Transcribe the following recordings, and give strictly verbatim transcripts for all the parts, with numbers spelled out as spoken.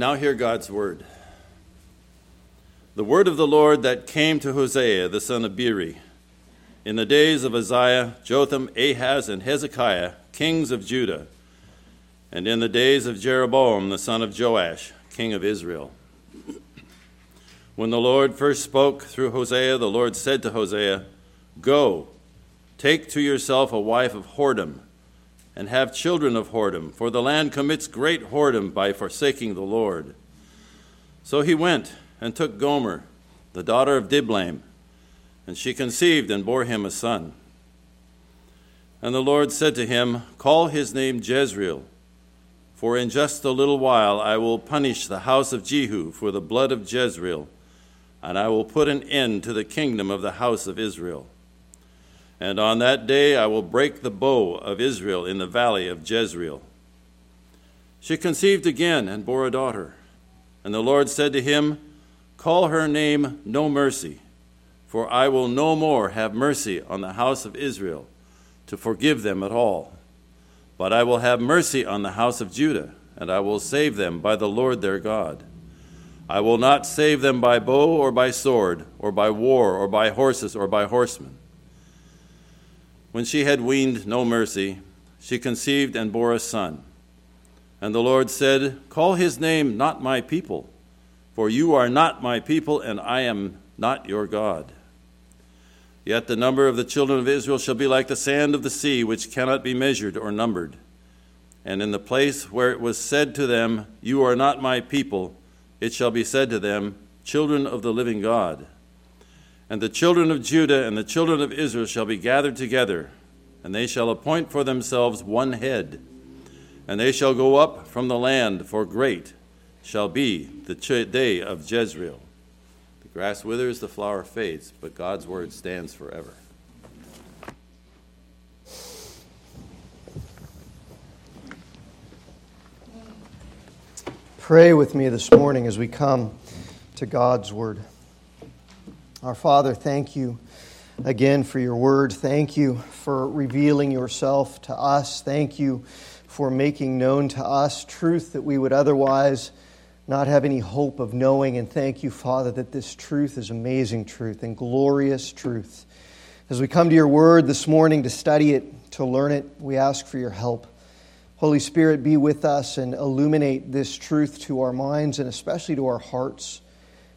Now hear God's word. The word of the Lord that came to Hosea, the son of Beeri. In the days of Uzziah, Jotham, Ahaz, and Hezekiah, kings of Judah, and in the days of Jeroboam, the son of Joash, king of Israel. When the Lord first spoke through Hosea, the Lord said to Hosea, "Go, take to yourself a wife of whoredom, and have children of whoredom, for the land commits great whoredom by forsaking the Lord." So he went and took Gomer, the daughter of Diblaim, and she conceived and bore him a son. And the Lord said to him, "Call his name Jezreel, for in just a little while I will punish the house of Jehu for the blood of Jezreel, and I will put an end to the kingdom of the house of Israel. And on that day I will break the bow of Israel in the valley of Jezreel." She conceived again and bore a daughter. And the Lord said to him, "Call her name No Mercy, for I will no more have mercy on the house of Israel to forgive them at all. But I will have mercy on the house of Judah, and I will save them by the Lord their God. I will not save them by bow or by sword or by war or by horses or by horsemen." When she had weaned No Mercy, she conceived and bore a son. And the Lord said, "Call his name Not My People, for you are not my people, and I am not your God. Yet the number of the children of Israel shall be like the sand of the sea, which cannot be measured or numbered. And in the place where it was said to them, 'You are not my people,' it shall be said to them, 'Children of the living God.' And the children of Judah and the children of Israel shall be gathered together, and they shall appoint for themselves one head. And they shall go up from the land, for great shall be the day of Jezreel." The grass withers, the flower fades, but God's word stands forever. Pray with me this morning as we come to God's word. Our Father, thank you again for your word. Thank you for revealing yourself to us. Thank you for making known to us truth that we would otherwise not have any hope of knowing. And thank you, Father, that this truth is amazing truth and glorious truth. As we come to your word this morning to study it, to learn it, we ask for your help. Holy Spirit, be with us and illuminate this truth to our minds and especially to our hearts.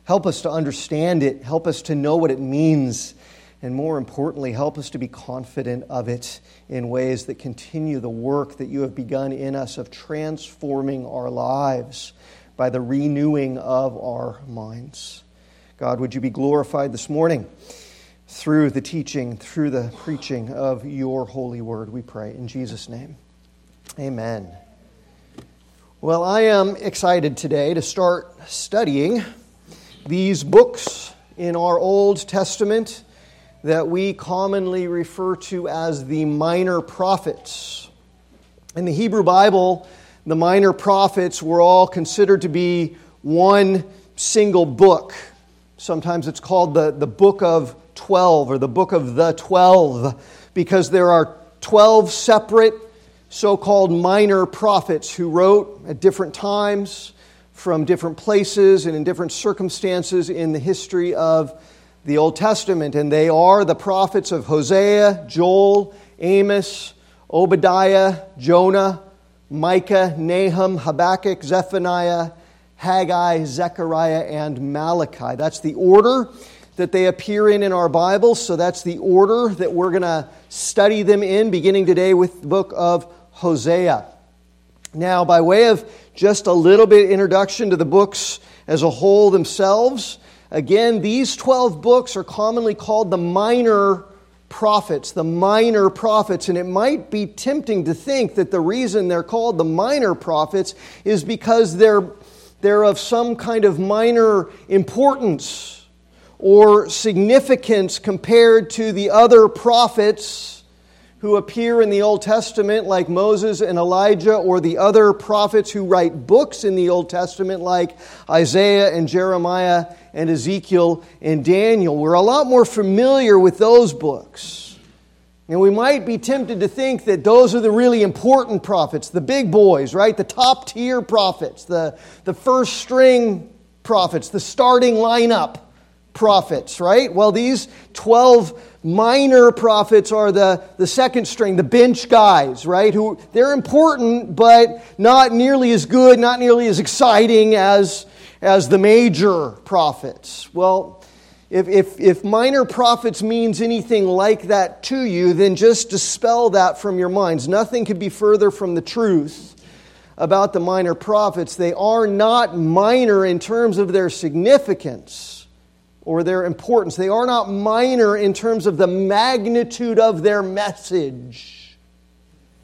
Help us to understand it. Help us to know what it means. And more importantly, help us to be confident of it in ways that continue the work that you have begun in us of transforming our lives by the renewing of our minds. God, would you be glorified this morning through the teaching, through the preaching of your holy word, we pray in Jesus' name. Amen. Well, I am excited today to start studying these books in our Old Testament that we commonly refer to as the Minor Prophets. In the Hebrew Bible, the Minor Prophets were all considered to be one single book. Sometimes it's called the, the Book of Twelve or the Book of the Twelve, because there are twelve separate so-called minor prophets who wrote at different times, from different places and in different circumstances in the history of the Old Testament, and they are the prophets of Hosea, Joel, Amos, Obadiah, Jonah, Micah, Nahum, Habakkuk, Zephaniah, Haggai, Zechariah, and Malachi. That's the order that they appear in in our Bible, so that's the order that we're going to study them in, beginning today with the book of Hosea. Now, by way of just a little bit introduction to the books as a whole themselves, again, these twelve books are commonly called the Minor Prophets, the Minor Prophets, and it might be tempting to think that the reason they're called the Minor Prophets is because they're, they're of some kind of minor importance or significance compared to the other prophets who appear in the Old Testament like Moses and Elijah, or the other prophets who write books in the Old Testament like Isaiah and Jeremiah and Ezekiel and Daniel. We're a lot more familiar with those books. And we might be tempted to think that those are the really important prophets, the big boys, right? The top-tier prophets, the, the first-string prophets, the starting lineup prophets, right? Well, these twelve minor prophets are the, the second string, the bench guys, right? Who they're important, but not nearly as good, not nearly as exciting as, as the major prophets. Well, If, if, if minor prophets means anything like that to you, then just dispel that from your minds. Nothing could be further from the truth about the minor prophets. They are not minor in terms of their significance or their importance. They are not minor in terms of the magnitude of their message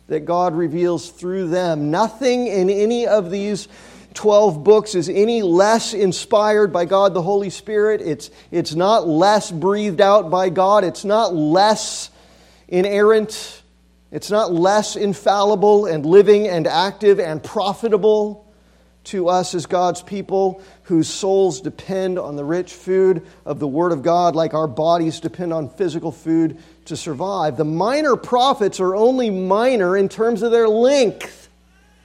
that God reveals through them. Nothing in any of these twelve books is any less inspired by God the Holy Spirit. It's, it's not less breathed out by God. It's not less inerrant. It's not less infallible and living and active and profitable to us as God's people whose souls depend on the rich food of the Word of God like our bodies depend on physical food to survive. The minor prophets are only minor in terms of their length.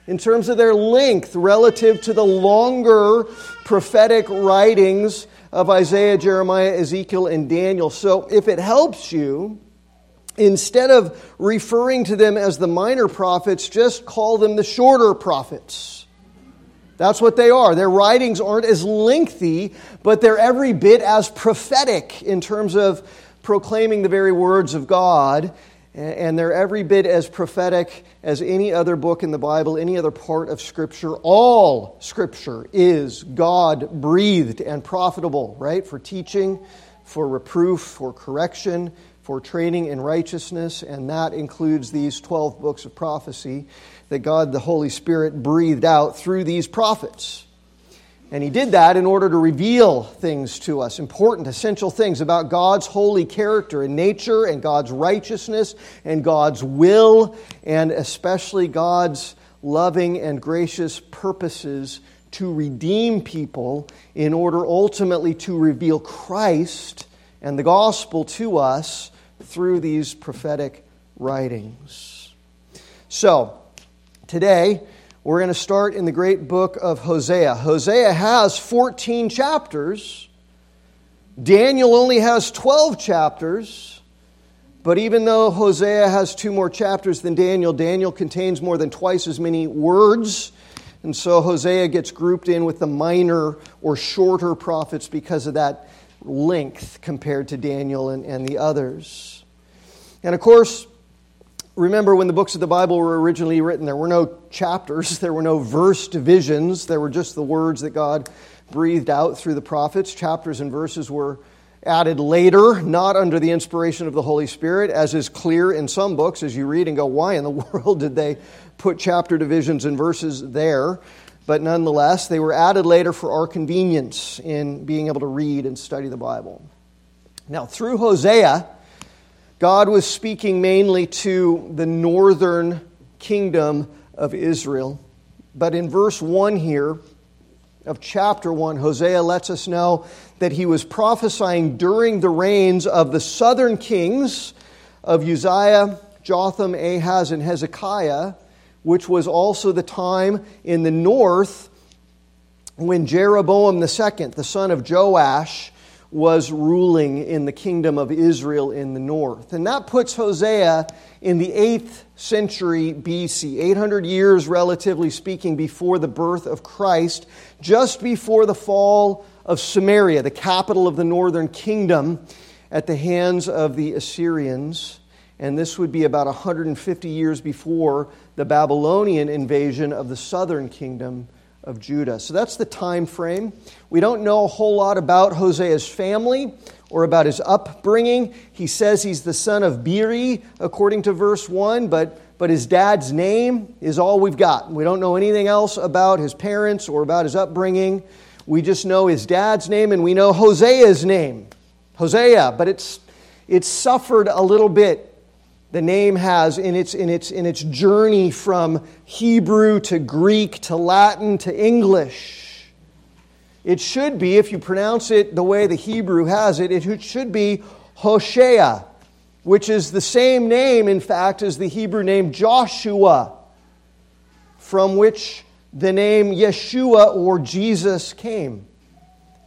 In terms of their length relative to the longer prophetic writings of Isaiah, Jeremiah, Ezekiel, and Daniel. So if it helps you, instead of referring to them as the minor prophets, just call them the shorter prophets. That's what they are. Their writings aren't as lengthy, but they're every bit as prophetic in terms of proclaiming the very words of God. And they're every bit as prophetic as any other book in the Bible, any other part of Scripture. All Scripture is God-breathed and profitable, right? For teaching, for reproof, for correction, for training in righteousness. And that includes these twelve books of prophecy that God the Holy Spirit breathed out through these prophets. And He did that in order to reveal things to us, important, essential things about God's holy character and nature and God's righteousness and God's will and especially God's loving and gracious purposes to redeem people in order ultimately to reveal Christ and the gospel to us through these prophetic writings. So, today, we're going to start in the great book of Hosea. Hosea has fourteen chapters. Daniel only has twelve chapters. But even though Hosea has two more chapters than Daniel, Daniel contains more than twice as many words. And so Hosea gets grouped in with the minor or shorter prophets because of that length compared to Daniel and, and the others. And of course, remember, when the books of the Bible were originally written, there were no chapters, there were no verse divisions, there were just the words that God breathed out through the prophets. Chapters and verses were added later, not under the inspiration of the Holy Spirit, as is clear in some books as you read and go, why in the world did they put chapter divisions and verses there? But nonetheless, they were added later for our convenience in being able to read and study the Bible. Now, through Hosea, God was speaking mainly to the northern kingdom of Israel. But in verse one here of chapter one, Hosea lets us know that he was prophesying during the reigns of the southern kings of Uzziah, Jotham, Ahaz, and Hezekiah, which was also the time in the north when Jeroboam the second, the son of Joash, was ruling in the kingdom of Israel in the north. And that puts Hosea in the eighth century B C, eight hundred years, relatively speaking, before the birth of Christ, just before the fall of Samaria, the capital of the northern kingdom, at the hands of the Assyrians. And this would be about one hundred fifty years before the Babylonian invasion of the southern kingdom of Judah. So that's the time frame. We don't know a whole lot about Hosea's family or about his upbringing. He says he's the son of Beeri, according to verse one, but, but his dad's name is all we've got. We don't know anything else about his parents or about his upbringing. We just know his dad's name and we know Hosea's name, Hosea, but it's it's suffered a little bit. The name has in its in its in its journey from Hebrew to Greek to Latin to English. It should be, if you pronounce it the way the Hebrew has it, it should be Hosea, which is the same name, in fact, as the Hebrew name Joshua, from which the name Yeshua or Jesus came.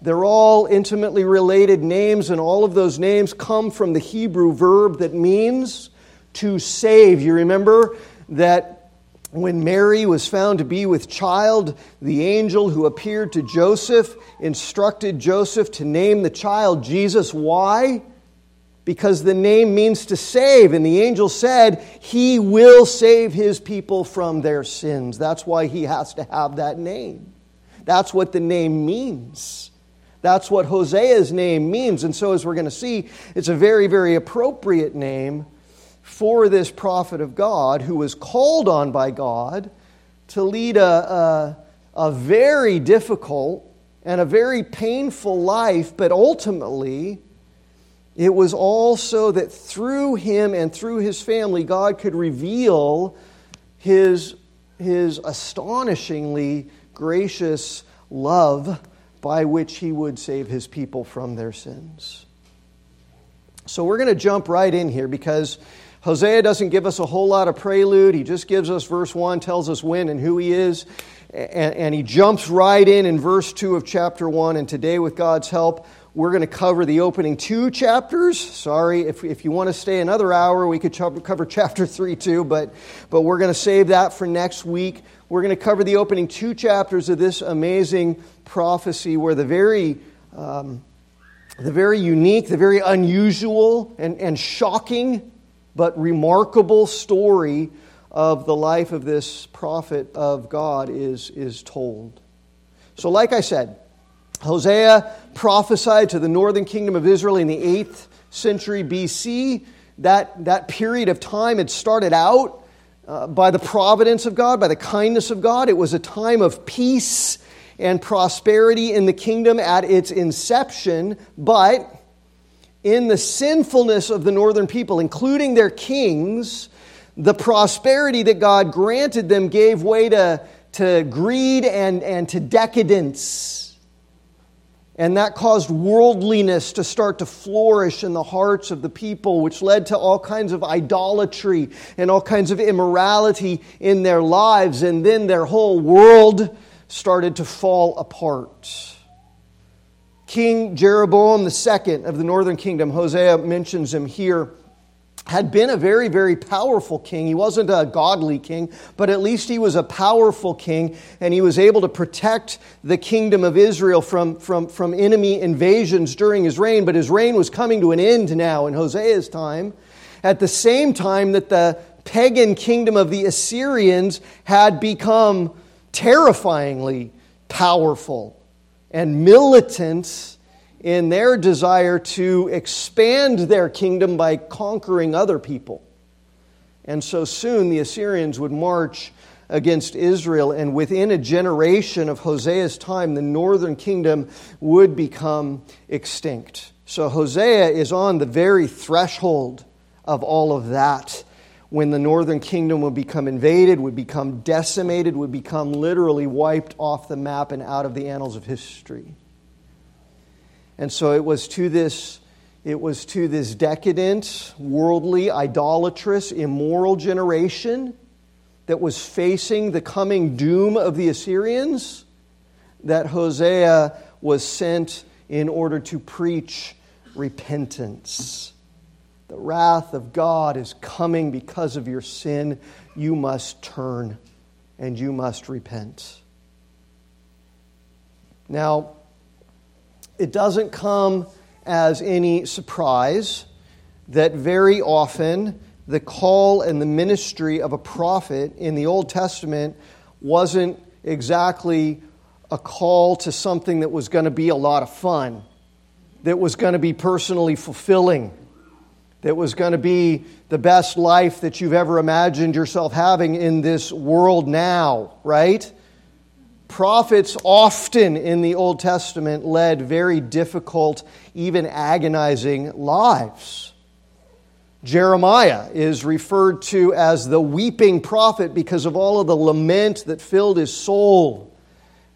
They're all intimately related names, and all of those names come from the Hebrew verb that means to save. You remember that when Mary was found to be with child, the angel who appeared to Joseph instructed Joseph to name the child Jesus. Why? Because the name means to save, and the angel said, He will save His people from their sins. That's why He has to have that name. That's what the name means. That's what Hosea's name means. And so as we're going to see, it's a very, very appropriate name for this prophet of God who was called on by God to lead a, a, a very difficult and a very painful life. But ultimately, it was all so that through him and through his family, God could reveal his, his astonishingly gracious love by which he would save his people from their sins. So we're going to jump right in here because Hosea doesn't give us a whole lot of prelude. He just gives us verse one, tells us when and who he is, and, and he jumps right in in verse two of chapter one. And today, with God's help, we're going to cover the opening two chapters. Sorry, if if you want to stay another hour, we could ch- cover chapter three too, but, but we're going to save that for next week. We're going to cover the opening two chapters of this amazing prophecy where the very um, the very unique, the very unusual and, and shocking but remarkable story of the life of this prophet of God is, is told. So like I said, Hosea prophesied to the northern kingdom of Israel in the eighth century B C. That, that period of time had started out uh, by the providence of God, by the kindness of God. It was a time of peace and prosperity in the kingdom at its inception, but in the sinfulness of the northern people, including their kings, the prosperity that God granted them gave way to, to greed and, and to decadence. And that caused worldliness to start to flourish in the hearts of the people, which led to all kinds of idolatry and all kinds of immorality in their lives. And then their whole world started to fall apart. King Jeroboam the second of the northern kingdom, Hosea mentions him here, had been a very, very powerful king. He wasn't a godly king, but at least he was a powerful king, and he was able to protect the kingdom of Israel from, from, from enemy invasions during his reign. But his reign was coming to an end now in Hosea's time, at the same time that the pagan kingdom of the Assyrians had become terrifyingly powerful and militant in their desire to expand their kingdom by conquering other people. And so soon the Assyrians would march against Israel, and within a generation of Hosea's time, the northern kingdom would become extinct. So Hosea is on the very threshold of all of that, when the northern kingdom would become invaded, would become decimated, would become literally wiped off the map and out of the annals of history. And so it was to this, it was to this decadent, worldly, idolatrous, immoral generation that was facing the coming doom of the Assyrians that Hosea was sent in order to preach repentance. The wrath of God is coming because of your sin. You must turn and you must repent. Now, it doesn't come as any surprise that very often the call and the ministry of a prophet in the Old Testament wasn't exactly a call to something that was going to be a lot of fun, that was going to be personally fulfilling, that was going to be the best life that you've ever imagined yourself having in this world now, right? Prophets often in the Old Testament led very difficult, even agonizing lives. Jeremiah is referred to as the weeping prophet because of all of the lament that filled his soul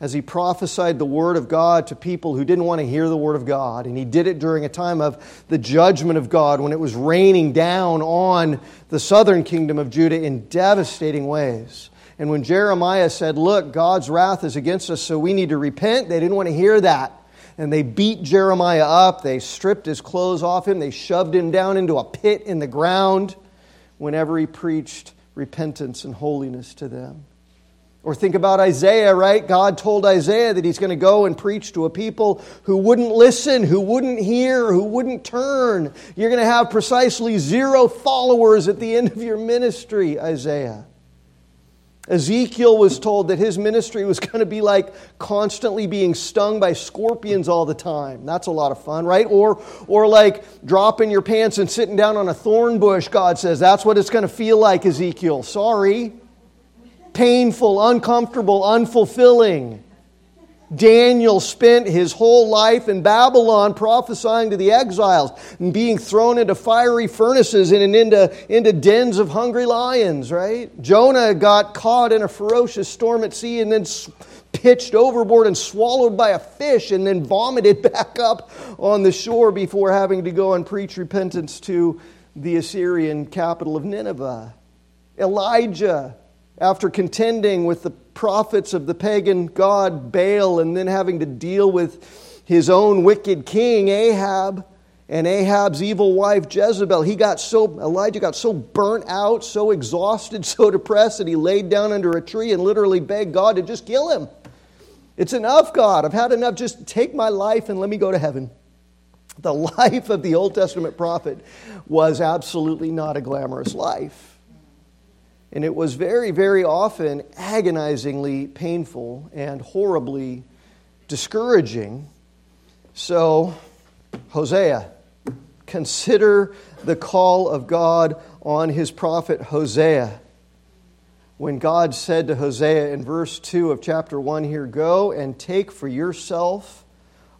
as he prophesied the word of God to people who didn't want to hear the word of God. And he did it during a time of the judgment of God when it was raining down on the southern kingdom of Judah in devastating ways. And when Jeremiah said, look, God's wrath is against us, so we need to repent, they didn't want to hear that. And they beat Jeremiah up. They stripped his clothes off him. They shoved him down into a pit in the ground whenever he preached repentance and holiness to them. Or think about Isaiah, right? God told Isaiah that he's going to go and preach to a people who wouldn't listen, who wouldn't hear, who wouldn't turn. You're going to have precisely zero followers at the end of your ministry, Isaiah. Ezekiel was told that his ministry was going to be like constantly being stung by scorpions all the time. That's a lot of fun, right? Or or like dropping your pants and sitting down on a thorn bush, God says. That's what it's going to feel like, Ezekiel. Sorry. Painful, uncomfortable, unfulfilling. Daniel spent his whole life in Babylon prophesying to the exiles and being thrown into fiery furnaces and into, into dens of hungry lions, right? Jonah got caught in a ferocious storm at sea and then pitched overboard and swallowed by a fish and then vomited back up on the shore before having to go and preach repentance to the Assyrian capital of Nineveh. Elijah, after contending with the prophets of the pagan god Baal and then having to deal with his own wicked king Ahab and Ahab's evil wife Jezebel, he got so Elijah got so burnt out, so exhausted, so depressed that he laid down under a tree and literally begged God to just kill him. It's enough, God. I've had enough. Just take my life and let me go to heaven. The life of the Old Testament prophet was absolutely not a glamorous life. And it was very, very often agonizingly painful and horribly discouraging. So, Hosea, consider the call of God on his prophet Hosea. When God said to Hosea in verse two of chapter one here, go and take for yourself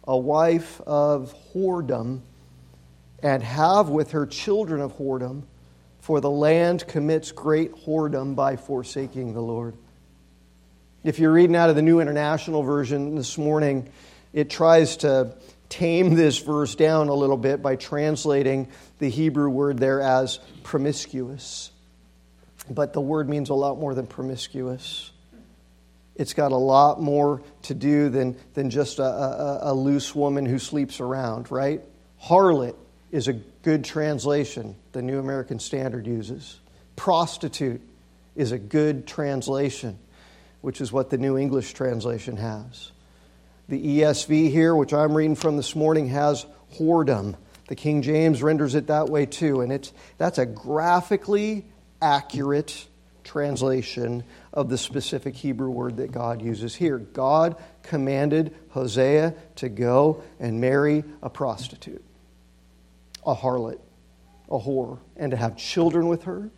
a wife of whoredom and have with her children of whoredom, for the land commits great whoredom by forsaking the Lord. If you're reading out of the New International Version this morning, it tries to tame this verse down a little bit by translating the Hebrew word there as promiscuous. But the word means a lot more than promiscuous. It's got a lot more to do than, than just a, a, a loose woman who sleeps around, right? Harlot is a good translation the New American Standard uses. Prostitute is a good translation, which is what the New English translation has. The E S V here, which I'm reading from this morning, has whoredom. The King James renders it that way too, and it's that's a graphically accurate translation of the specific Hebrew word that God uses here. God commanded Hosea to go and marry a prostitute, a harlot, a whore, and to have children with her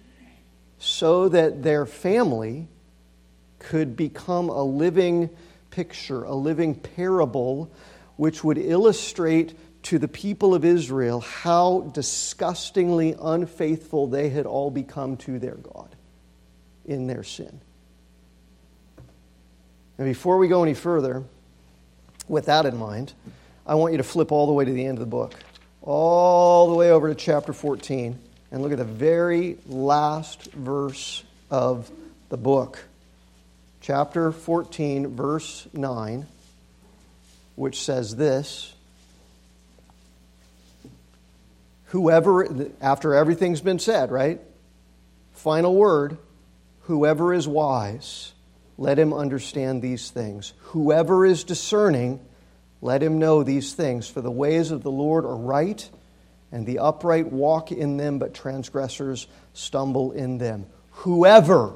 so that their family could become a living picture, a living parable, which would illustrate to the people of Israel how disgustingly unfaithful they had all become to their God in their sin. And before we go any further, with that in mind, I want you to flip all the way to the end of the book, all the way over to chapter fourteen, and look at the very last verse of the book. Chapter fourteen, verse nine, which says this, whoever, after everything's been said, right? Final word, whoever is wise, let him understand these things. Whoever is discerning, let him know these things, for the ways of the Lord are right, and the upright walk in them, but transgressors stumble in them. Whoever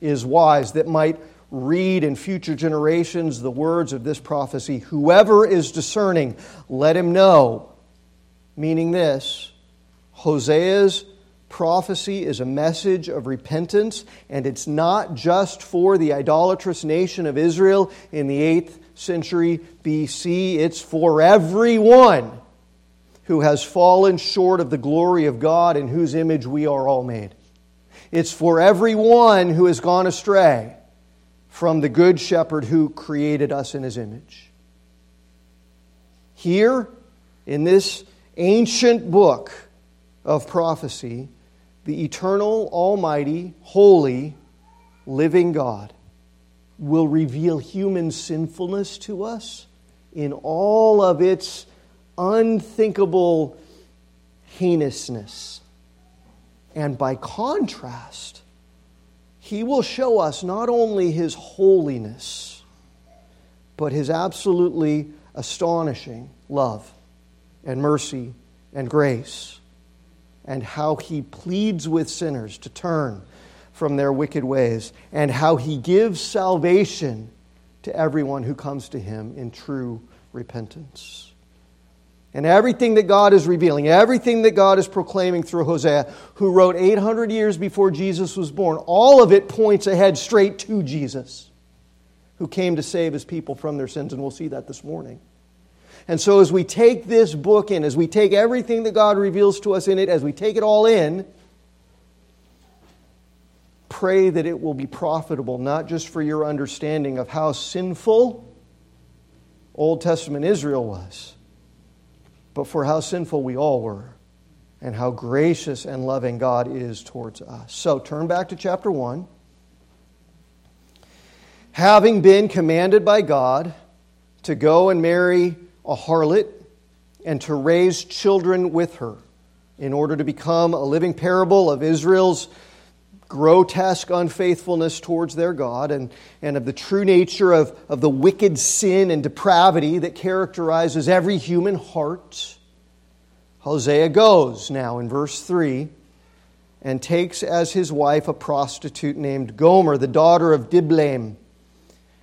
is wise, that might read in future generations the words of this prophecy, whoever is discerning, let him know. Meaning this, Hosea's prophecy is a message of repentance, and it's not just for the idolatrous nation of Israel in the eighth century B C, it's for everyone who has fallen short of the glory of God in whose image we are all made. It's for everyone who has gone astray. from the Good Shepherd who created us in His image. Here, in this ancient book of prophecy, the eternal, almighty, holy, living God will reveal human sinfulness to us in all of its unthinkable heinousness. And by contrast, He will show us not only His holiness, but His absolutely astonishing love and mercy and grace, and how He pleads with sinners to turn from their wicked ways, and how He gives salvation to everyone who comes to Him in true repentance. And everything that God is revealing, everything that God is proclaiming through Hosea, who wrote eight hundred years before Jesus was born, all of it points ahead straight to Jesus, who came to save His people from their sins, and we'll see that this morning. And so as we take this book in, as we take everything that God reveals to us in it, as we take it all in, pray that it will be profitable, not just for your understanding of how sinful Old Testament Israel was, but for how sinful we all were and how gracious and loving God is towards us. So turn back to chapter one. Having been commanded by God to go and marry a harlot and to raise children with her in order to become a living parable of Israel's grotesque unfaithfulness towards their God and, and of the true nature of, of the wicked sin and depravity that characterizes every human heart, Hosea goes now in verse three and takes as his wife a prostitute named Gomer, the daughter of Diblaim,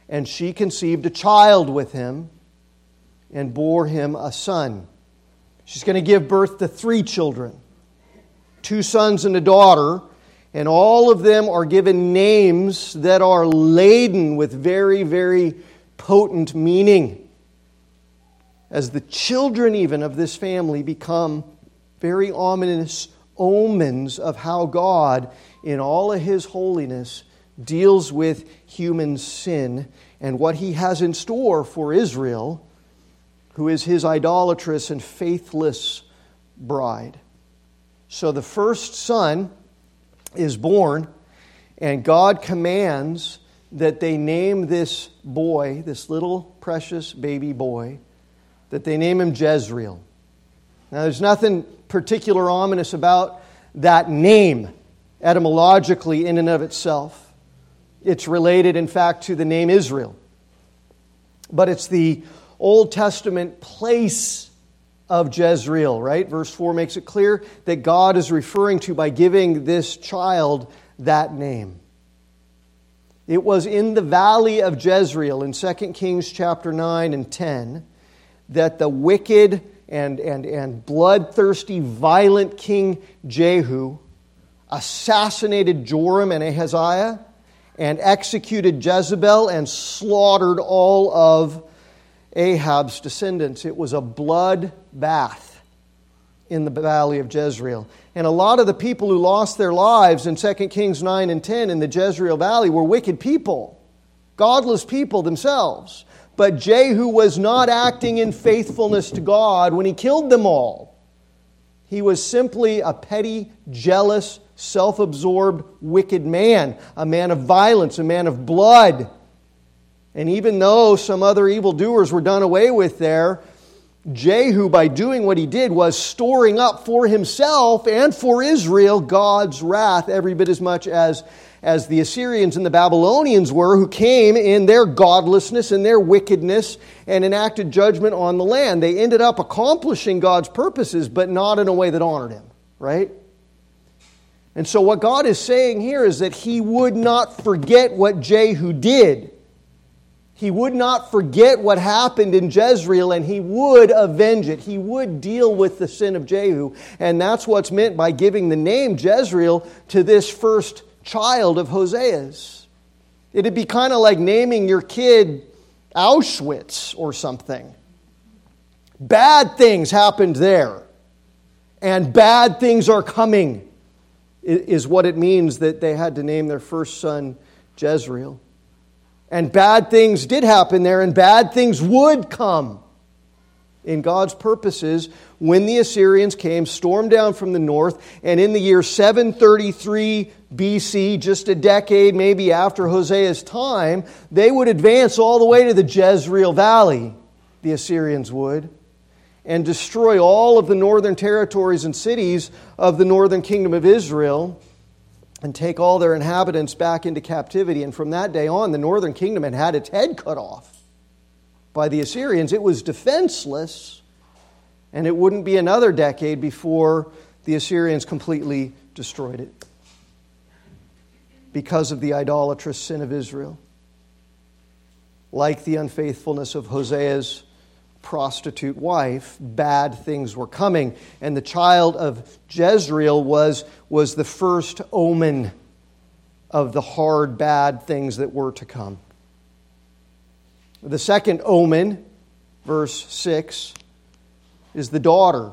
and she conceived a child with him and bore him a son. She's going to give birth to three children, two sons and a daughter, and all of them are given names that are laden with very, very potent meaning, as the children even of this family become very ominous omens of how God, in all of His holiness, deals with human sin and what He has in store for Israel, who is His idolatrous and faithless bride. So the first son is born, and God commands that they name this boy, this little precious baby boy, that they name him Jezreel. Now, there's nothing particular ominous about that name etymologically in and of itself. It's related, in fact, to the name Israel. But it's the Old Testament place of Jezreel, right? Verse four makes it clear that God is referring to by giving this child that name. It was in the valley of Jezreel in Second Kings chapter nine and ten that the wicked and, and, and bloodthirsty, violent King Jehu assassinated Joram and Ahaziah and executed Jezebel and slaughtered all of Ahab's descendants. It was a blood bath in the valley of Jezreel. And a lot of the people who lost their lives in Second Kings nine and ten in the Jezreel valley were wicked people, godless people themselves. But Jehu was not acting in faithfulness to God when he killed them all. He was simply a petty, jealous, self-absorbed, wicked man, a man of violence, a man of blood. And even though some other evildoers were done away with there, Jehu, by doing what he did, was storing up for himself and for Israel God's wrath every bit as much as, as the Assyrians and the Babylonians were, who came in their godlessness and their wickedness and enacted judgment on the land. They ended up accomplishing God's purposes, but not in a way that honored Him, right? And so what God is saying here is that He would not forget what Jehu did. He would not forget what happened in Jezreel, and He would avenge it. He would deal with the sin of Jehu. And that's what's meant by giving the name Jezreel to this first child of Hosea's. It'd be kind of like naming your kid Auschwitz or something. Bad things happened there, and bad things are coming, is what it means that they had to name their first son Jezreel. And bad things did happen there, and bad things would come. In God's purposes, when the Assyrians came, stormed down from the north, and in the year seven thirty-three B C, just a decade maybe after Hosea's time, they would advance all the way to the Jezreel Valley, the Assyrians would, and destroy all of the northern territories and cities of the northern kingdom of Israel, and take all their inhabitants back into captivity. And from that day on, the northern kingdom had had its head cut off by the Assyrians. It was defenseless, and it wouldn't be another decade before the Assyrians completely destroyed it because of the idolatrous sin of Israel, like the unfaithfulness of Hosea's prostitute wife. Bad things were coming, and the child of Jezreel was, was the first omen of the hard, bad things that were to come. The second omen, verse six, is the daughter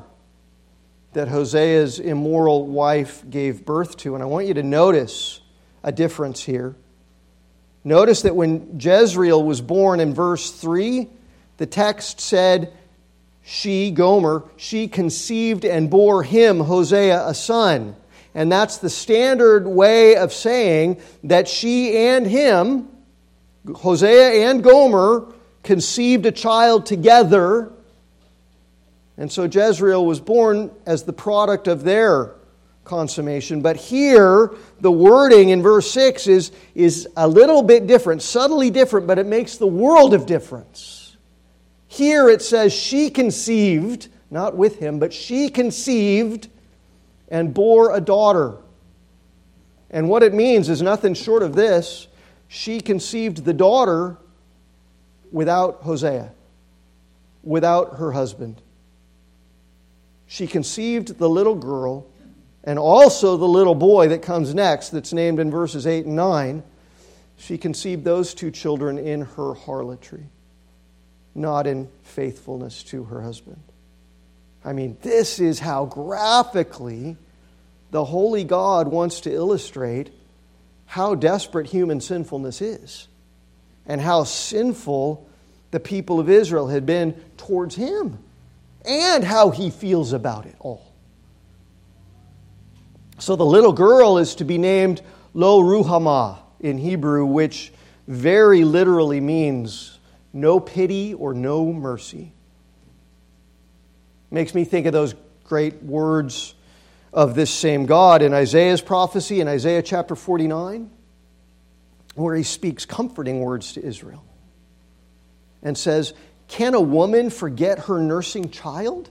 that Hosea's immoral wife gave birth to. And I want you to notice a difference here. Notice that when Jezreel was born in verse three, the text said, she, Gomer, she conceived and bore him, Hosea, a son. And that's the standard way of saying that she and him, Hosea and Gomer, conceived a child together, and so Jezreel was born as the product of their consummation. But here, the wording in verse six is, is a little bit different, subtly different, but it makes the world of difference. Here it says she conceived, not with him, but she conceived and bore a daughter. And what it means is nothing short of this. She conceived the daughter without Hosea, without her husband. She conceived the little girl and also the little boy that comes next, that's named in verses eight and nine. She conceived those two children in her harlotry, not in faithfulness to her husband. I mean, this is how graphically the Holy God wants to illustrate how desperate human sinfulness is, and how sinful the people of Israel had been towards him, and how he feels about it all. So the little girl is to be named Lo Ruhamah in Hebrew, which very literally means no pity or no mercy. Makes me think of those great words of this same God in Isaiah's prophecy, in Isaiah chapter forty-nine, where he speaks comforting words to Israel and says, can a woman forget her nursing child,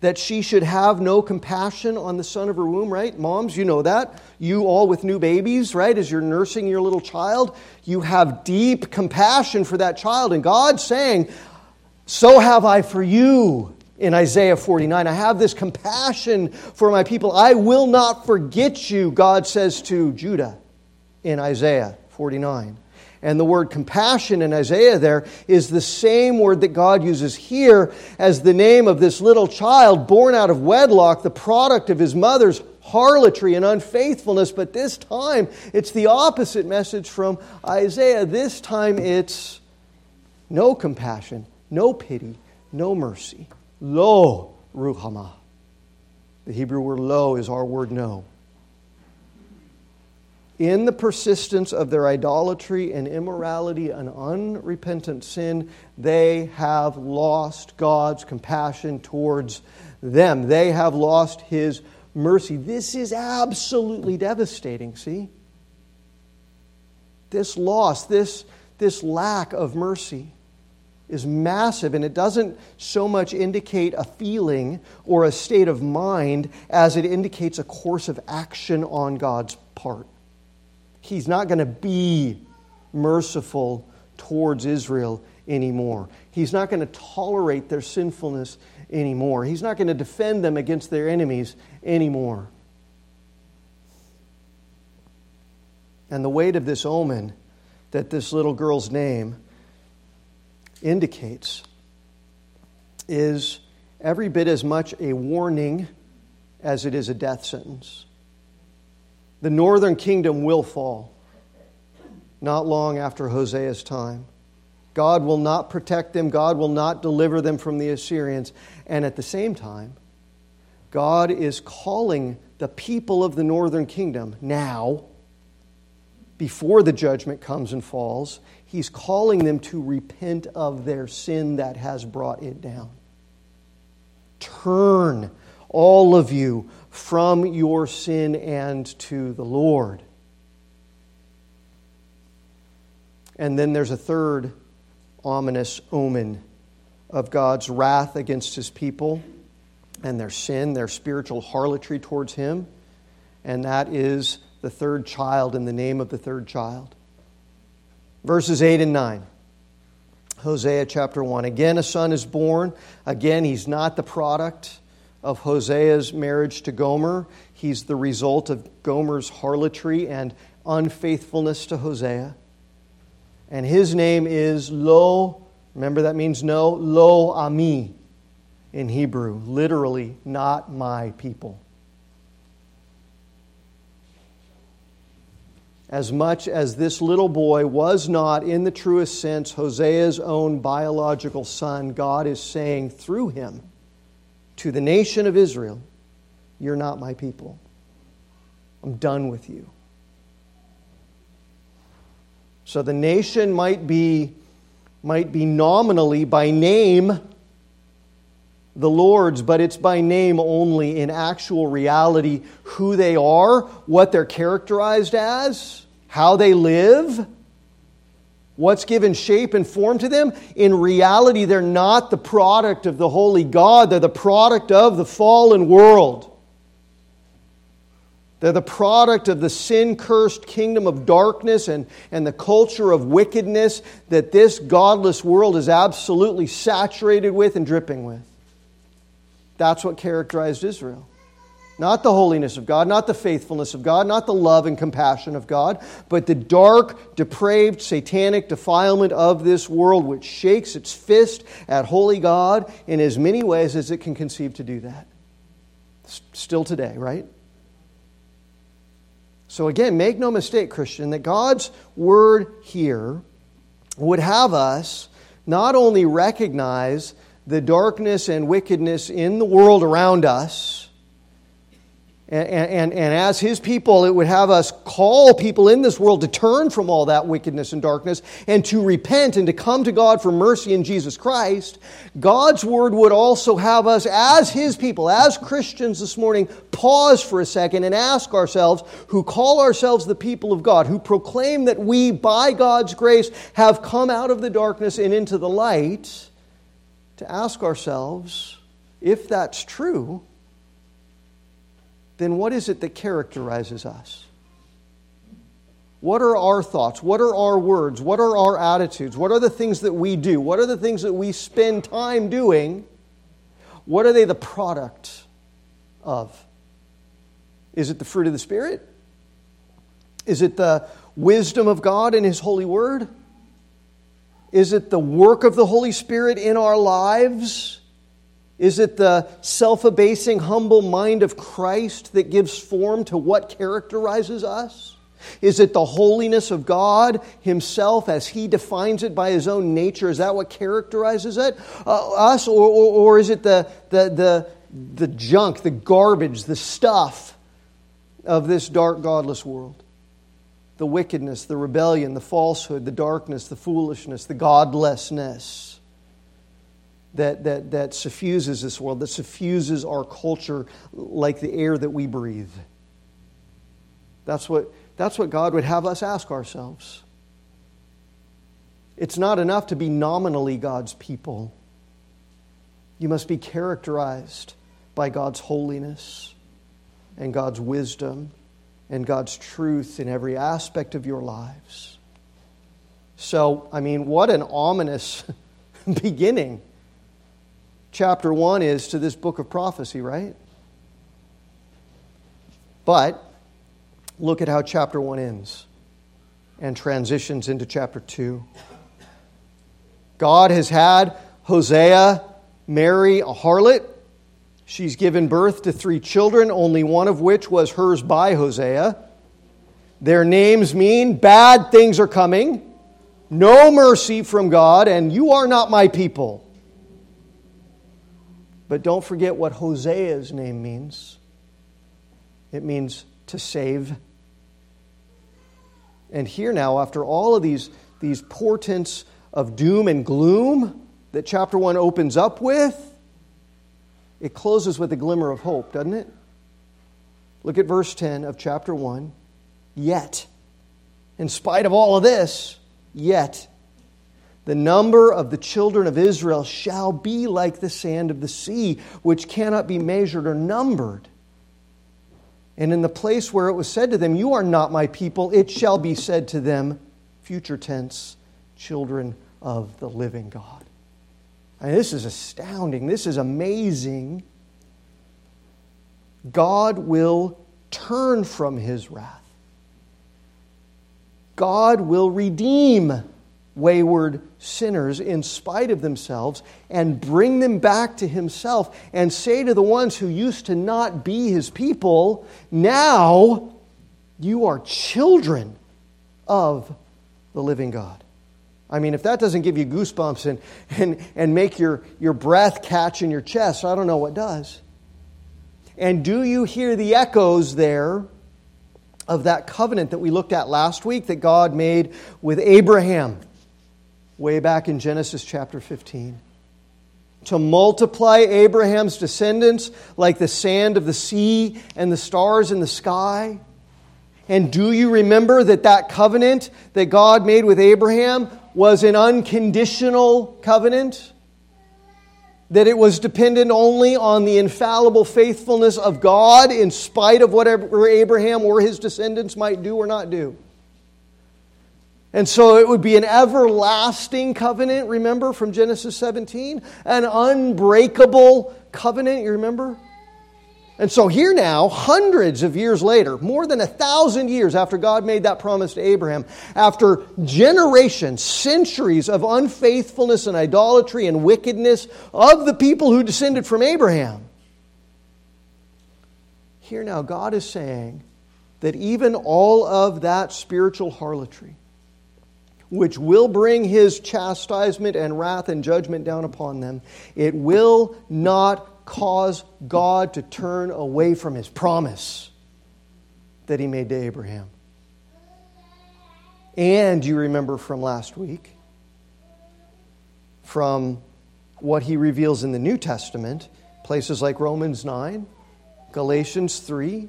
that she should have no compassion on the son of her womb, right? Moms, you know that. You all with new babies, right? As you're nursing your little child, you have deep compassion for that child. And God's saying, so have I for you. In Isaiah forty-nine, I have this compassion for my people. I will not forget you, God says to Judah in Isaiah forty-nine. And the word compassion in Isaiah there is the same word that God uses here as the name of this little child born out of wedlock, the product of his mother's harlotry and unfaithfulness. But this time, it's the opposite message from Isaiah. This time, it's no compassion, no pity, no mercy. Lo Ruhamah. The Hebrew word lo is our word no. In the persistence of their idolatry and immorality and unrepentant sin, they have lost God's compassion towards them. They have lost His mercy. This is absolutely devastating, see? This loss, this, this lack of mercy is massive, and it doesn't so much indicate a feeling or a state of mind as it indicates a course of action on God's part. He's not going to be merciful towards Israel anymore. He's not going to tolerate their sinfulness anymore. He's not going to defend them against their enemies anymore. And the weight of this omen that this little girl's name indicates is every bit as much a warning as it is a death sentence. The northern kingdom will fall. not long after Hosea's time. God will not protect them. God will not deliver them from the Assyrians. And at the same time, God is calling the people of the northern kingdom now, before the judgment comes and falls, He's calling them to repent of their sin that has brought it down. Turn, all of you, from your sin and to the Lord. And then there's a third ominous omen of God's wrath against His people and their sin, their spiritual harlotry towards Him. And that is the third child and the name of the third child. Verses eight and nine. Hosea chapter one. Again a son is born. Again he's not the product of Hosea's marriage to Gomer. He's the result of Gomer's harlotry and unfaithfulness to Hosea. And his name is Lo. Remember that means no. Lo Ami in Hebrew. Literally, not my people. As much as this little boy was not, in the truest sense, Hosea's own biological son, God is saying through him to the nation of Israel, you're not my people. I'm done with you. So the nation might be, might be nominally by name the Lord's, but it's by name only. In actual reality, who they are, what they're characterized as, how they live, what's given shape and form to them, in reality, they're not the product of the holy God. They're the product of the fallen world. They're the product of the sin-cursed kingdom of darkness and, and the culture of wickedness that this godless world is absolutely saturated with and dripping with. That's what characterized Israel. Not the holiness of God, not the faithfulness of God, not the love and compassion of God, but the dark, depraved, satanic defilement of this world, which shakes its fist at holy God in as many ways as it can conceive to do that. Still today, right? So again, make no mistake, Christian, that God's word here would have us not only recognize the darkness and wickedness in the world around us, and, and, and as His people, it would have us call people in this world to turn from all that wickedness and darkness and to repent and to come to God for mercy in Jesus Christ. God's word would also have us, as His people, as Christians this morning, pause for a second and ask ourselves, who call ourselves the people of God, who proclaim that we, by God's grace, have come out of the darkness and into the light, to ask ourselves, if that's true, then what is it that characterizes us? What are our thoughts? What are our words? What are our attitudes? What are the things that we do? What are the things that we spend time doing? What are they the product of? Is it the fruit of the Spirit? Is it the wisdom of God and His holy word? Is it the work of the Holy Spirit in our lives? Is it the self-abasing, humble mind of Christ that gives form to what characterizes us? Is it the holiness of God Himself as He defines it by His own nature? Is that what characterizes it, uh, us? Or, or, or is it the, the, the, the junk, the garbage, the stuff of this dark, godless world? The wickedness, the rebellion, the falsehood, the darkness, the foolishness, the godlessness that, that, that suffuses this world, that suffuses our culture like the air that we breathe. That's what, that's what God would have us ask ourselves. It's not enough to be nominally God's people. You must be characterized by God's holiness and God's wisdom and God's truth in every aspect of your lives. So, I mean, what an ominous beginning chapter one is to this book of prophecy, right? But look at how chapter one ends and transitions into chapter two. God has had Hosea marry a harlot. She's given birth to three children, only one of which was hers by Hosea. Their names mean bad things are coming, no mercy from God, and you are not my people. But don't forget what Hosea's name means. It means to save. And here now, after all of these, these portents of doom and gloom that chapter one opens up with, it closes with a glimmer of hope, doesn't it? Look at verse ten of chapter one. Yet, in spite of all of this, yet, the number of the children of Israel shall be like the sand of the sea, which cannot be measured or numbered. And in the place where it was said to them, you are not my people, it shall be said to them, future tense, children of the living God. And this is astounding. This is amazing. God will turn from his wrath. God will redeem wayward sinners in spite of themselves and bring them back to himself and say to the ones who used to not be his people, now you are children of the living God. I mean, if that doesn't give you goosebumps and and, and make your, your breath catch in your chest, I don't know what does. And do you hear the echoes there of that covenant that we looked at last week that God made with Abraham way back in Genesis chapter fifteen. To multiply Abraham's descendants like the sand of the sea and the stars in the sky. And do you remember that that covenant that God made with Abraham was an unconditional covenant? That it was dependent only on the infallible faithfulness of God in spite of whatever Abraham or his descendants might do or not do. And so it would be an everlasting covenant, remember, from Genesis seventeen? An unbreakable covenant, you remember? And so here now, hundreds of years later, more than a thousand years after God made that promise to Abraham, after generations, centuries of unfaithfulness and idolatry and wickedness of the people who descended from Abraham, here now God is saying that even all of that spiritual harlotry, which will bring his chastisement and wrath and judgment down upon them, it will not cause God to turn away from his promise that he made to Abraham. And you remember from last week, from what he reveals in the New Testament, places like Romans nine, Galatians three,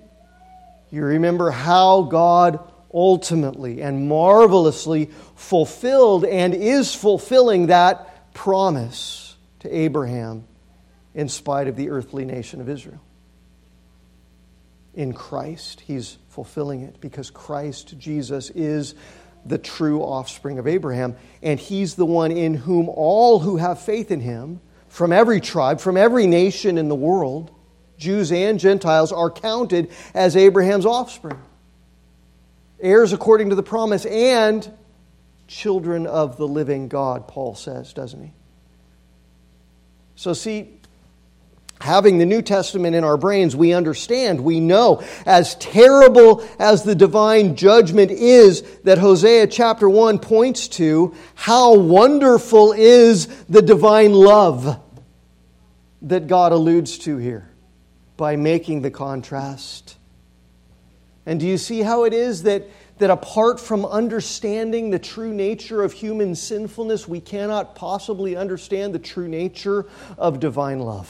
you remember how God ultimately and marvelously fulfilled and is fulfilling that promise to Abraham in spite of the earthly nation of Israel. In Christ, he's fulfilling it because Christ Jesus is the true offspring of Abraham, and he's the one in whom all who have faith in him, from every tribe, from every nation in the world, Jews and Gentiles, are counted as Abraham's offspring. Heirs according to the promise, and children of the living God, Paul says, doesn't he? So see, having the New Testament in our brains, we understand, we know, as terrible as the divine judgment is that Hosea chapter one points to, how wonderful is the divine love that God alludes to here by making the contrast. And do you see how it is that, that apart from understanding the true nature of human sinfulness, we cannot possibly understand the true nature of divine love?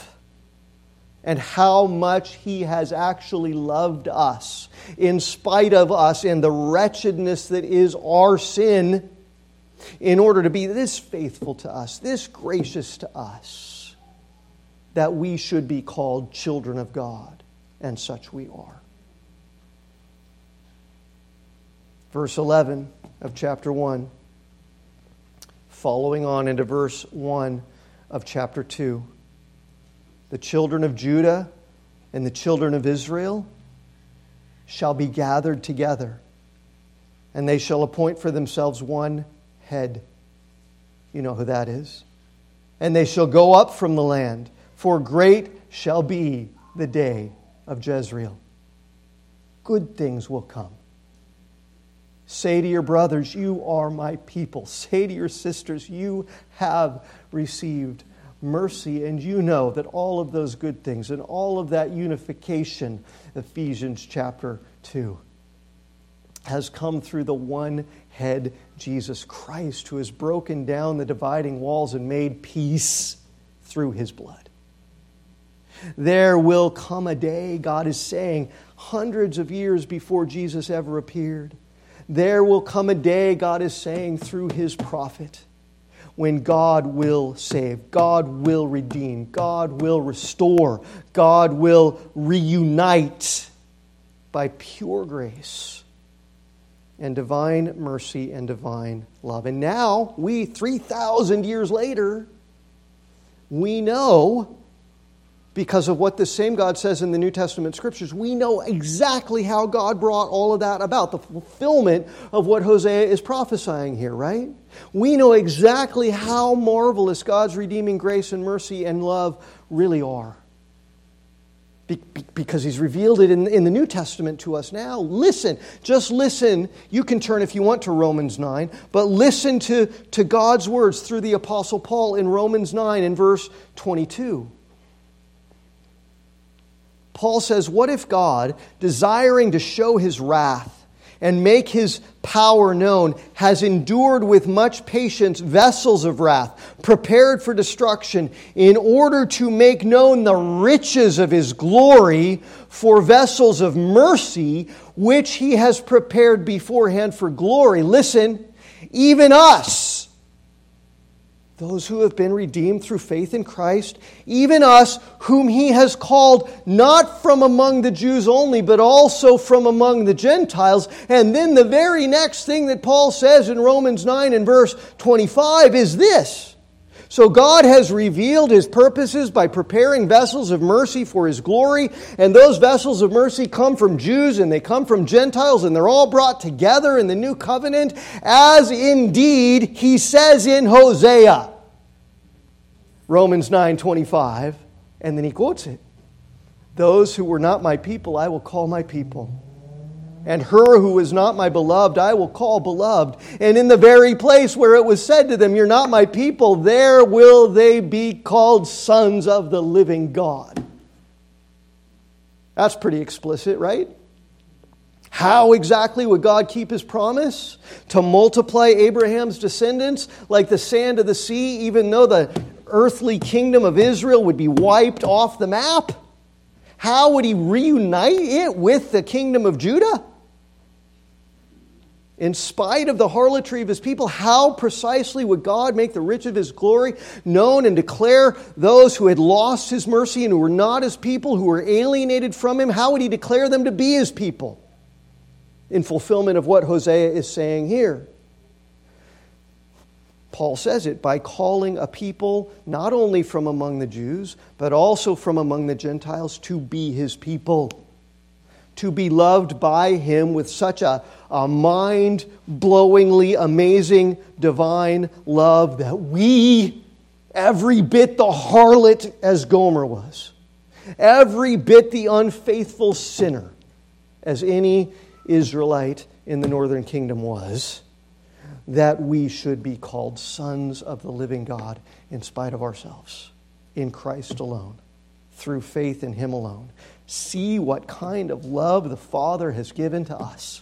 And how much he has actually loved us, in spite of us and the wretchedness that is our sin, in order to be this faithful to us, this gracious to us, that we should be called children of God, and such we are. Verse eleven of chapter one, following on into verse one of chapter two. The children of Judah and the children of Israel shall be gathered together, and they shall appoint for themselves one head. You know who that is. And they shall go up from the land, for great shall be the day of Jezreel. Good things will come Say to your brothers, you are my people. Say to your sisters, you have received mercy. And you know that all of those good things and all of that unification, Ephesians chapter two, has come through the one head, Jesus Christ, who has broken down the dividing walls and made peace through his blood. There will come a day, God is saying, hundreds of years before Jesus ever appeared. There will come a day, God is saying, through his prophet, when God will save, God will redeem, God will restore, God will reunite by pure grace and divine mercy and divine love. And now, we, three thousand years later, we know, because of what the same God says in the New Testament scriptures, we know exactly how God brought all of that about, the fulfillment of what Hosea is prophesying here, right? We know exactly how marvelous God's redeeming grace and mercy and love really are. Be- be- because he's revealed it in, in the New Testament to us now. Listen, just listen. You can turn if you want to Romans nine, but listen to, to God's words through the Apostle Paul in Romans nine in verse twenty-two. Paul says, what if God, desiring to show his wrath and make his power known, has endured with much patience vessels of wrath, prepared for destruction, in order to make known the riches of his glory for vessels of mercy, which he has prepared beforehand for glory? Listen, even us, those who have been redeemed through faith in Christ, even us whom he has called not from among the Jews only, but also from among the Gentiles. And then the very next thing that Paul says in Romans nine and verse twenty-five is this. So God has revealed his purposes by preparing vessels of mercy for his glory. And those vessels of mercy come from Jews and they come from Gentiles, and they're all brought together in the new covenant, as indeed he says in Hosea. Romans nine twenty-five, and then he quotes it. Those who were not my people, I will call my people. And her who is not my beloved, I will call beloved. And in the very place where it was said to them, you're not my people, there will they be called sons of the living God. That's pretty explicit, right? How exactly would God keep his promise to multiply Abraham's descendants like the sand of the sea, even though the earthly kingdom of Israel would be wiped off the map? How would he reunite it with the kingdom of Judah? In spite of the harlotry of his people, how precisely would God make the riches of his glory known and declare those who had lost his mercy and who were not his people, who were alienated from him, how would he declare them to be his people? In fulfillment of what Hosea is saying here. Paul says it, by calling a people not only from among the Jews, but also from among the Gentiles to be his people, to be loved by him with such a, a mind-blowingly amazing divine love that we, every bit the harlot as Gomer was, every bit the unfaithful sinner as any Israelite in the northern kingdom was, that we should be called sons of the living God in spite of ourselves, in Christ alone, through faith in him alone. See what kind of love the Father has given to us,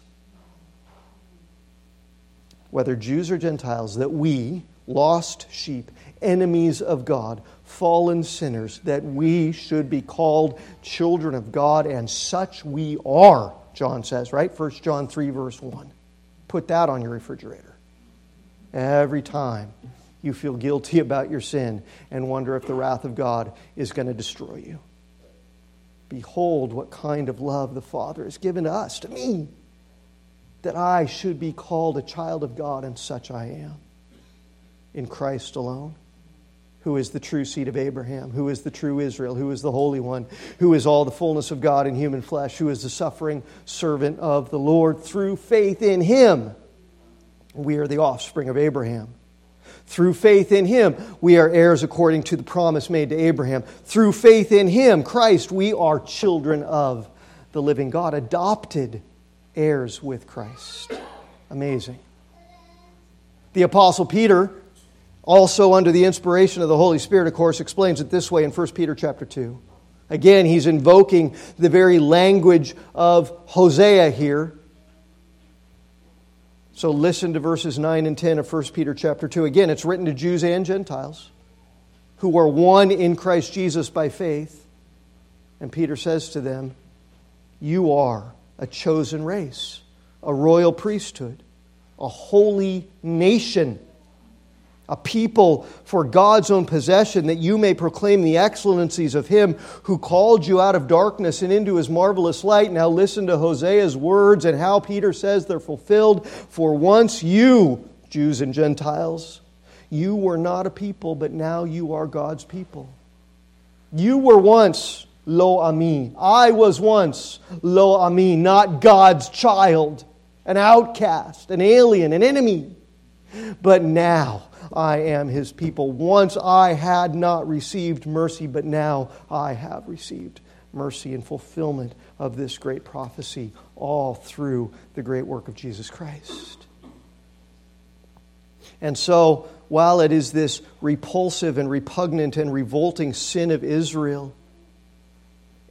whether Jews or Gentiles, that we, lost sheep, enemies of God, fallen sinners, that we should be called children of God, and such we are, John says, right? First John three, verse one. Put that on your refrigerator. Every time you feel guilty about your sin and wonder if the wrath of God is going to destroy you. Behold what kind of love the Father has given to us, to me, that I should be called a child of God, and such I am. In Christ alone, who is the true seed of Abraham, who is the true Israel, who is the Holy One, who is all the fullness of God in human flesh, who is the suffering servant of the Lord. Through faith in him, we are the offspring of Abraham. Through faith in him, we are heirs according to the promise made to Abraham. Through faith in him, Christ, we are children of the living God, adopted heirs with Christ. Amazing. The Apostle Peter, also under the inspiration of the Holy Spirit, of course, explains it this way in First Peter chapter two. Again, he's invoking the very language of Hosea here. So listen to verses nine and ten of First Peter chapter two. Again, it's written to Jews and Gentiles who are one in Christ Jesus by faith. And Peter says to them, you are a chosen race, a royal priesthood, a holy nation, a people for God's own possession, that you may proclaim the excellencies of Him who called you out of darkness and into His marvelous light. Now listen to Hosea's words and how Peter says they're fulfilled. For once you, Jews and Gentiles, you were not a people, but now you are God's people. You were once lo ami. I was once lo ami, not God's child, an outcast, an alien, an enemy. But now I am His people. Once I had not received mercy, but now I have received mercy in fulfillment of this great prophecy, all through the great work of Jesus Christ. And so, while it is this repulsive and repugnant and revolting sin of Israel,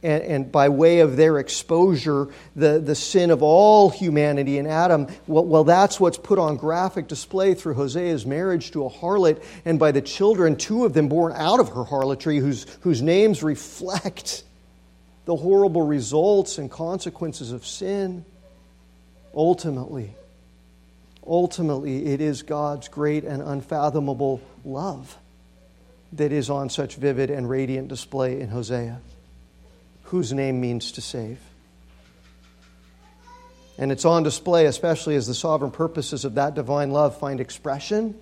and, and by way of their exposure, the, the sin of all humanity in Adam, well, well, that's what's put on graphic display through Hosea's marriage to a harlot, and by the children, two of them born out of her harlotry, whose, whose names reflect the horrible results and consequences of sin. Ultimately, ultimately, it is God's great and unfathomable love that is on such vivid and radiant display in Hosea, whose name means to save. And it's on display especially as the sovereign purposes of that divine love find expression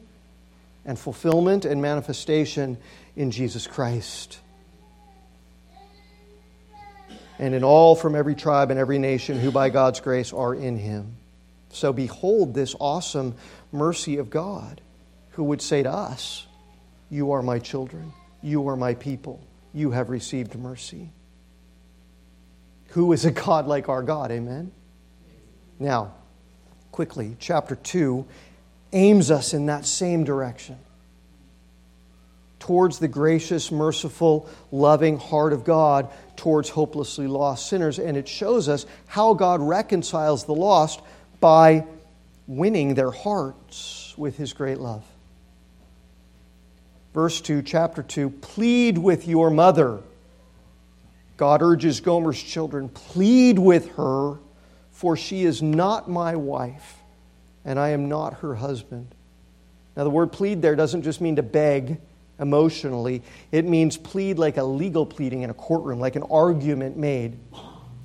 and fulfillment and manifestation in Jesus Christ. And in all from every tribe and every nation who by God's grace are in Him. So behold this awesome mercy of God, who would say to us, you are my children, you are my people, you have received mercy. Who is a God like our God? Amen? Now, quickly, chapter two aims us in that same direction, towards the gracious, merciful, loving heart of God towards hopelessly lost sinners. And it shows us how God reconciles the lost by winning their hearts with His great love. Verse two, chapter two, plead with your mother. God urges Gomer's children, plead with her, for she is not my wife, and I am not her husband. Now the word plead there doesn't just mean to beg emotionally. It means plead like a legal pleading in a courtroom, like an argument made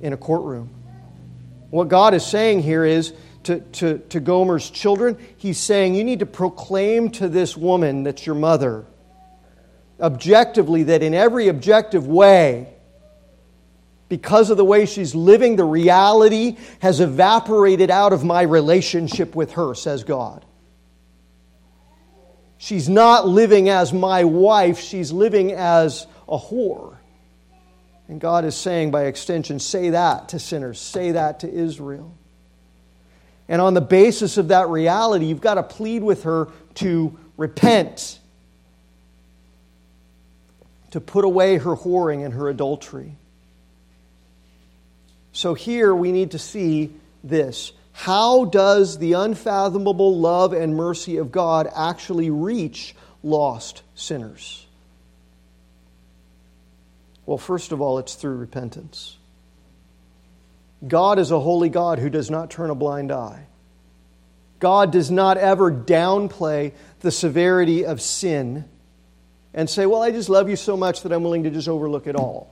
in a courtroom. What God is saying here is to, to, to Gomer's children, He's saying you need to proclaim to this woman that's your mother, objectively, that in every objective way, because of the way she's living, the reality has evaporated out of my relationship with her, says God. She's not living as my wife, she's living as a whore. And God is saying, by extension, say that to sinners, say that to Israel. And on the basis of that reality, you've got to plead with her to repent, to put away her whoring and her adultery. So here we need to see this. How does the unfathomable love and mercy of God actually reach lost sinners? Well, first of all, it's through repentance. God is a holy God who does not turn a blind eye. God does not ever downplay the severity of sin and say, well, I just love you so much that I'm willing to just overlook it all.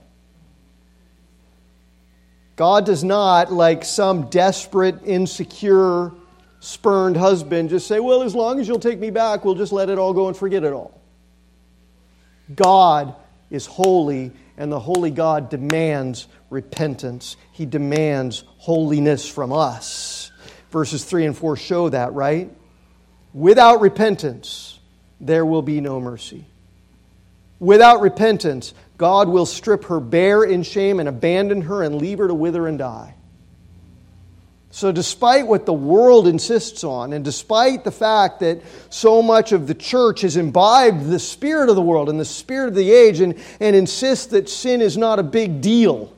God does not, like some desperate, insecure, spurned husband, just say, well, as long as you'll take me back, we'll just let it all go and forget it all. God is holy, and the holy God demands repentance. He demands holiness from us. Verses three and four show that, right? Without repentance, there will be no mercy. Without repentance, God will strip her bare in shame and abandon her and leave her to wither and die. So despite what the world insists on, and despite the fact that so much of the church has imbibed the spirit of the world and the spirit of the age and, and insists that sin is not a big deal,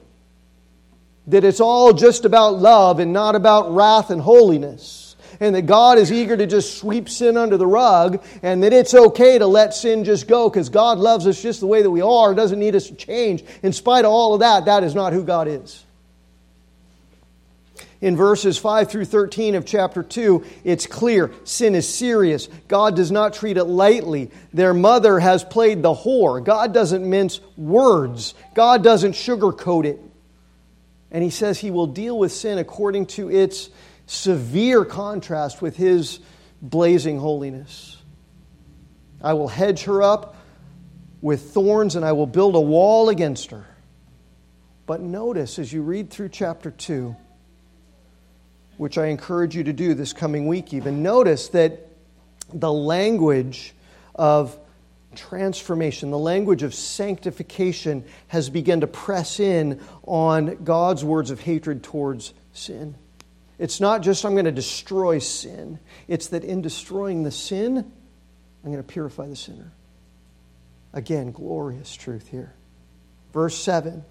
that it's all just about love and not about wrath and holiness, and that God is eager to just sweep sin under the rug, and that it's okay to let sin just go because God loves us just the way that we are, doesn't need us to change. In spite of all of that, that is not who God is. In verses five through thirteen of chapter two, it's clear sin is serious. God does not treat it lightly. Their mother has played the whore. God doesn't mince words. God doesn't sugarcoat it. And He says He will deal with sin according to its severe contrast with His blazing holiness. I will hedge her up with thorns and I will build a wall against her. But notice as you read through chapter two, which I encourage you to do this coming week even. Notice that the language of transformation, the language of sanctification has begun to press in on God's words of hatred towards sin. It's not just I'm going to destroy sin. It's that in destroying the sin, I'm going to purify the sinner. Again, glorious truth here. Verse seven.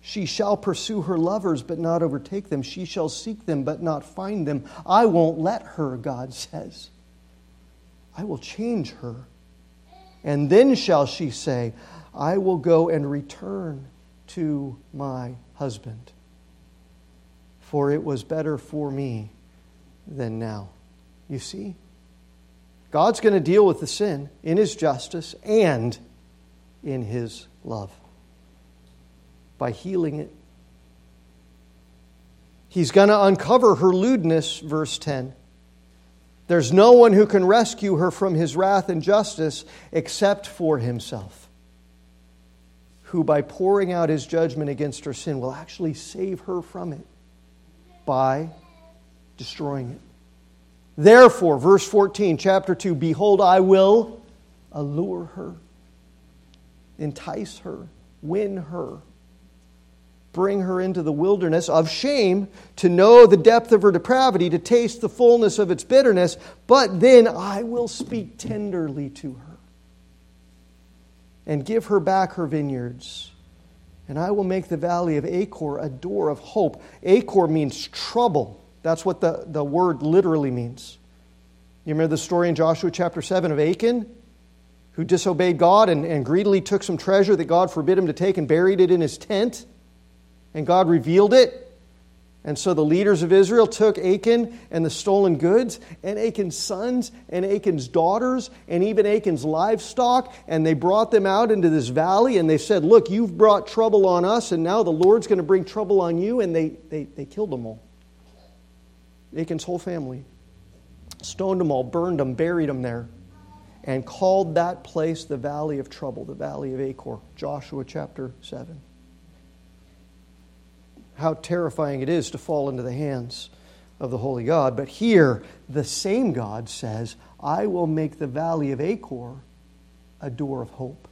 She shall pursue her lovers, but not overtake them. She shall seek them, but not find them. I won't let her, God says. I will change her. And then shall she say, I will go and return to my husband. For it was better for me than now. You see? God's going to deal with the sin in His justice and in His love. By healing it. He's going to uncover her lewdness, verse ten. There's no one who can rescue her from His wrath and justice except for Himself, who by pouring out His judgment against her sin will actually save her from it by destroying it. Therefore, verse fourteen, chapter two, behold, I will allure her, entice her, win her, bring her into the wilderness of shame to know the depth of her depravity, to taste the fullness of its bitterness, but then I will speak tenderly to her and give her back her vineyards, and I will make the valley of Achor a door of hope. Achor means trouble. That's what the, the word literally means. You remember the story in Joshua chapter seven of Achan, who disobeyed God and, and greedily took some treasure that God forbid him to take and buried it in his tent? And God revealed it. And so the leaders of Israel took Achan and the stolen goods and Achan's sons and Achan's daughters and even Achan's livestock, and they brought them out into this valley and they said, look, you've brought trouble on us and now the Lord's going to bring trouble on you. And they, they, they killed them all. Achan's whole family. Stoned them all, burned them, buried them there, and called that place the Valley of Trouble, the Valley of Achor, Joshua chapter seven. How terrifying it is to fall into the hands of the Holy God. But here, the same God says, I will make the Valley of Achor a door of hope.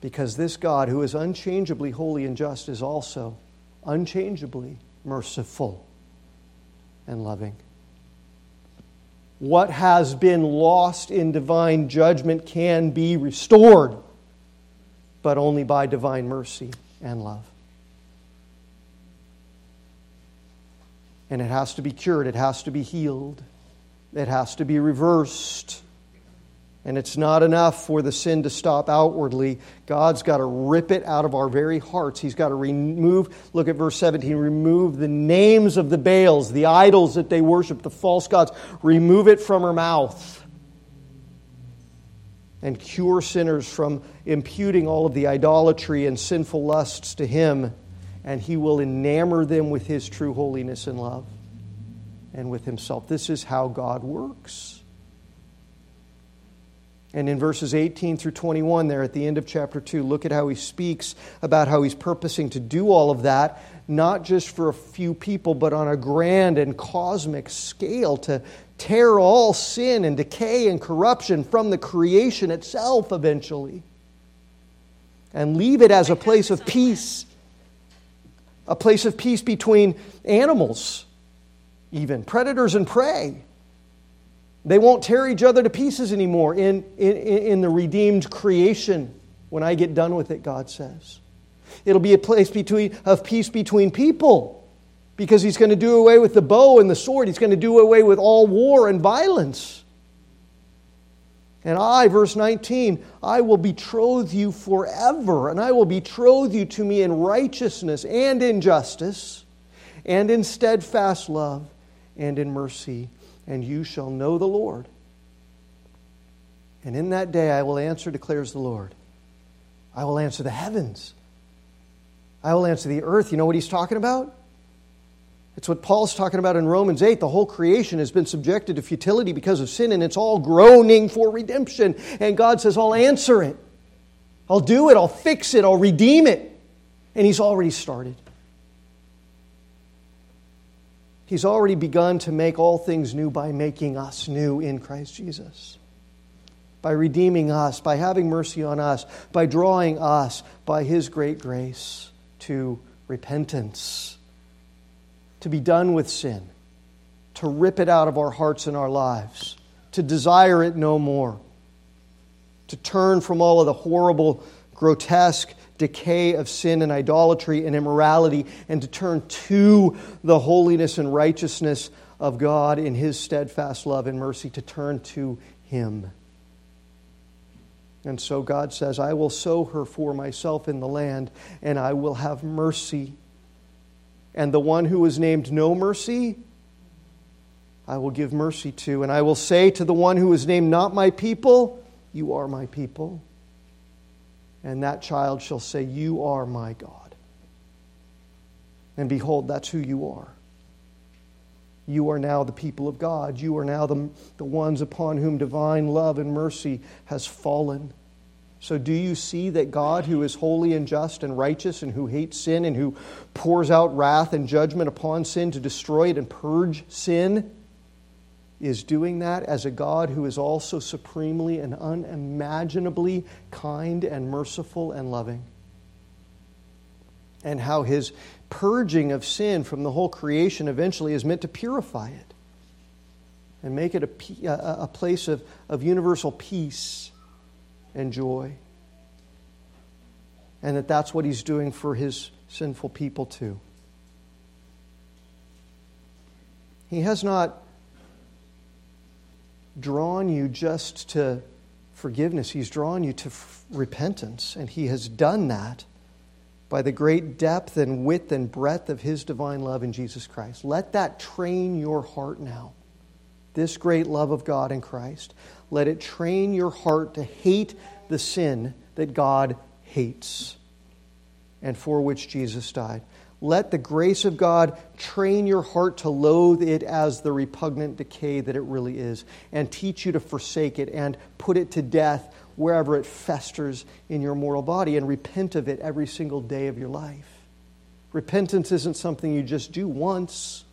Because this God, who is unchangeably holy and just, is also unchangeably merciful and loving. What has been lost in divine judgment can be restored, but only by divine mercy and love. And it has to be cured. It has to be healed. It has to be reversed. And it's not enough for the sin to stop outwardly. God's got to rip it out of our very hearts. He's got to remove, look at verse seventeen, remove the names of the Baals, the idols that they worship, the false gods. Remove it from her mouth. And cure sinners from imputing all of the idolatry and sinful lusts to Him. And He will enamor them with His true holiness and love and with Himself. This is how God works. And in verses eighteen through twenty-one there at the end of chapter two, look at how He speaks about how He's purposing to do all of that, not just for a few people, but on a grand and cosmic scale to tear all sin and decay and corruption from the creation itself eventually and leave it as a place of peace. a place of peace between animals, even predators and prey. They won't tear each other to pieces anymore in, in, in the redeemed creation when I get done with it, God says. It'll be a place between, of peace between people, because He's going to do away with the bow and the sword. He's going to do away with all war and violence. And I, verse nineteen, I will betroth you forever, and I will betroth you to me in righteousness and in justice and in steadfast love and in mercy, and you shall know the Lord. And in that day I will answer, declares the Lord. I will answer the heavens. I will answer the earth. You know what he's talking about? It's what Paul's talking about in Romans eight. The whole creation has been subjected to futility because of sin, and it's all groaning for redemption. And God says, I'll answer it. I'll do it. I'll fix it. I'll redeem it. And He's already started. He's already begun to make all things new by making us new in Christ Jesus, by redeeming us, by having mercy on us, by drawing us by His great grace to repentance, to be done with sin, to rip it out of our hearts and our lives, to desire it no more, to turn from all of the horrible, grotesque decay of sin and idolatry and immorality, and to turn to the holiness and righteousness of God in His steadfast love and mercy, to turn to Him. And so God says, I will sow her for myself in the land, and I will have mercy. And the one who was named No Mercy, I will give mercy to. And I will say to the one who was named Not My People, You are My people. And that child shall say, You are my God. And behold, that's who you are. You are now the people of God. You are now the, the ones upon whom divine love and mercy has fallen. So do you see that God, who is holy and just and righteous and who hates sin and who pours out wrath and judgment upon sin to destroy it and purge sin, is doing that as a God who is also supremely and unimaginably kind and merciful and loving? And how His purging of sin from the whole creation eventually is meant to purify it and make it a, a, a place of, of universal peace and joy. And that that's what He's doing for His sinful people too. He has not drawn you just to forgiveness. He's drawn you to f- repentance. And He has done that by the great depth and width and breadth of His divine love in Jesus Christ. Let that train your heart now. This great love of God in Christ. Let it train your heart to hate the sin that God hates and for which Jesus died. Let the grace of God train your heart to loathe it as the repugnant decay that it really is, and teach you to forsake it and put it to death wherever it festers in your mortal body, and repent of it every single day of your life. Repentance isn't something you just do once.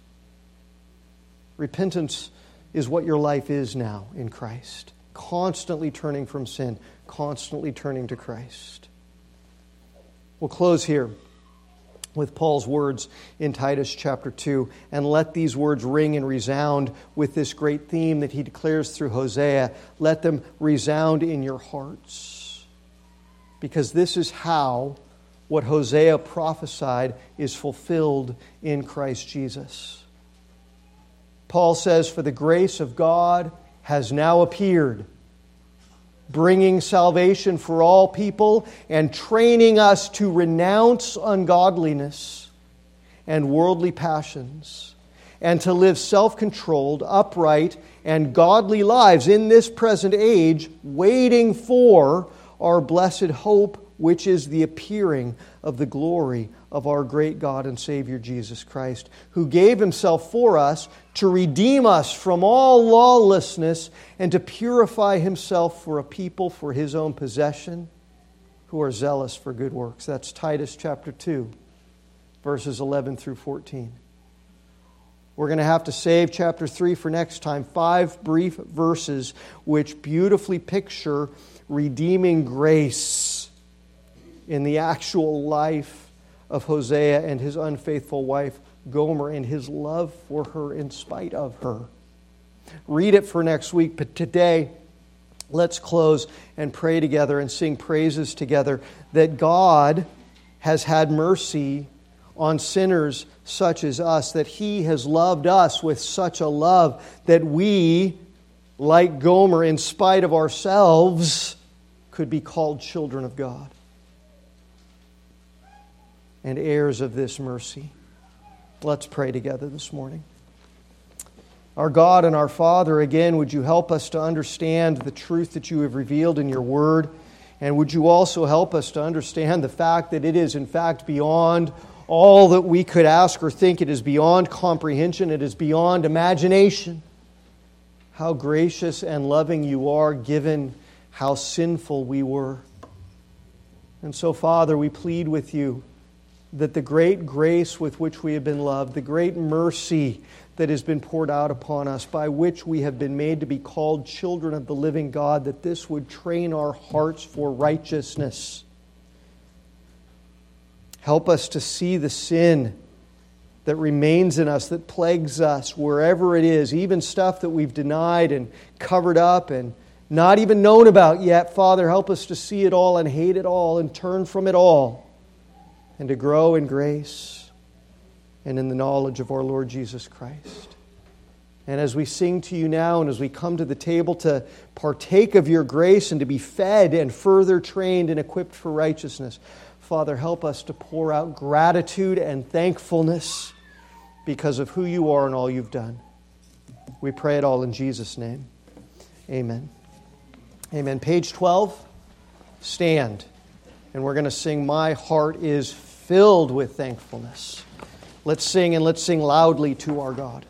Repentance is what your life is now in Christ. Constantly turning from sin, constantly turning to Christ. We'll close here with Paul's words in Titus chapter two, and let these words ring and resound with this great theme that he declares through Hosea. Let them resound in your hearts, because this is how what Hosea prophesied is fulfilled in Christ Jesus. Paul says, for the grace of God has now appeared, bringing salvation for all people and training us to renounce ungodliness and worldly passions, and to live self-controlled, upright, and godly lives in this present age, waiting for our blessed hope, which is the appearing of the glory of our great God and Savior Jesus Christ, who gave Himself for us to redeem us from all lawlessness and to purify Himself for a people for His own possession who are zealous for good works. That's Titus chapter two, verses eleven through fourteen. We're going to have to save chapter three for next time. Five brief verses which beautifully picture redeeming grace in the actual life of Hosea and his unfaithful wife, Gomer, and his love for her in spite of her. Read it for next week, but today, let's close and pray together and sing praises together that God has had mercy on sinners such as us, that He has loved us with such a love that we, like Gomer, in spite of ourselves, could be called children of God and heirs of this mercy. Let's pray together this morning. Our God and our Father, again, would you help us to understand the truth that you have revealed in your word? And would you also help us to understand the fact that it is, in fact, beyond all that we could ask or think. It is beyond comprehension. It is beyond imagination. How gracious and loving you are, given how sinful we were. And so, Father, we plead with you that the great grace with which we have been loved, the great mercy that has been poured out upon us, by which we have been made to be called children of the living God, that this would train our hearts for righteousness. Help us to see the sin that remains in us, that plagues us wherever it is, even stuff that we've denied and covered up and not even known about yet. Father, help us to see it all and hate it all and turn from it all and to grow in grace and in the knowledge of our Lord Jesus Christ. And as we sing to you now, and as we come to the table to partake of your grace and to be fed and further trained and equipped for righteousness, Father, help us to pour out gratitude and thankfulness because of who you are and all you've done. We pray it all in Jesus' name. Amen. Amen. Page twelve, stand. And we're going to sing, My Heart is Filled with Thankfulness. Let's sing, and let's sing loudly to our God.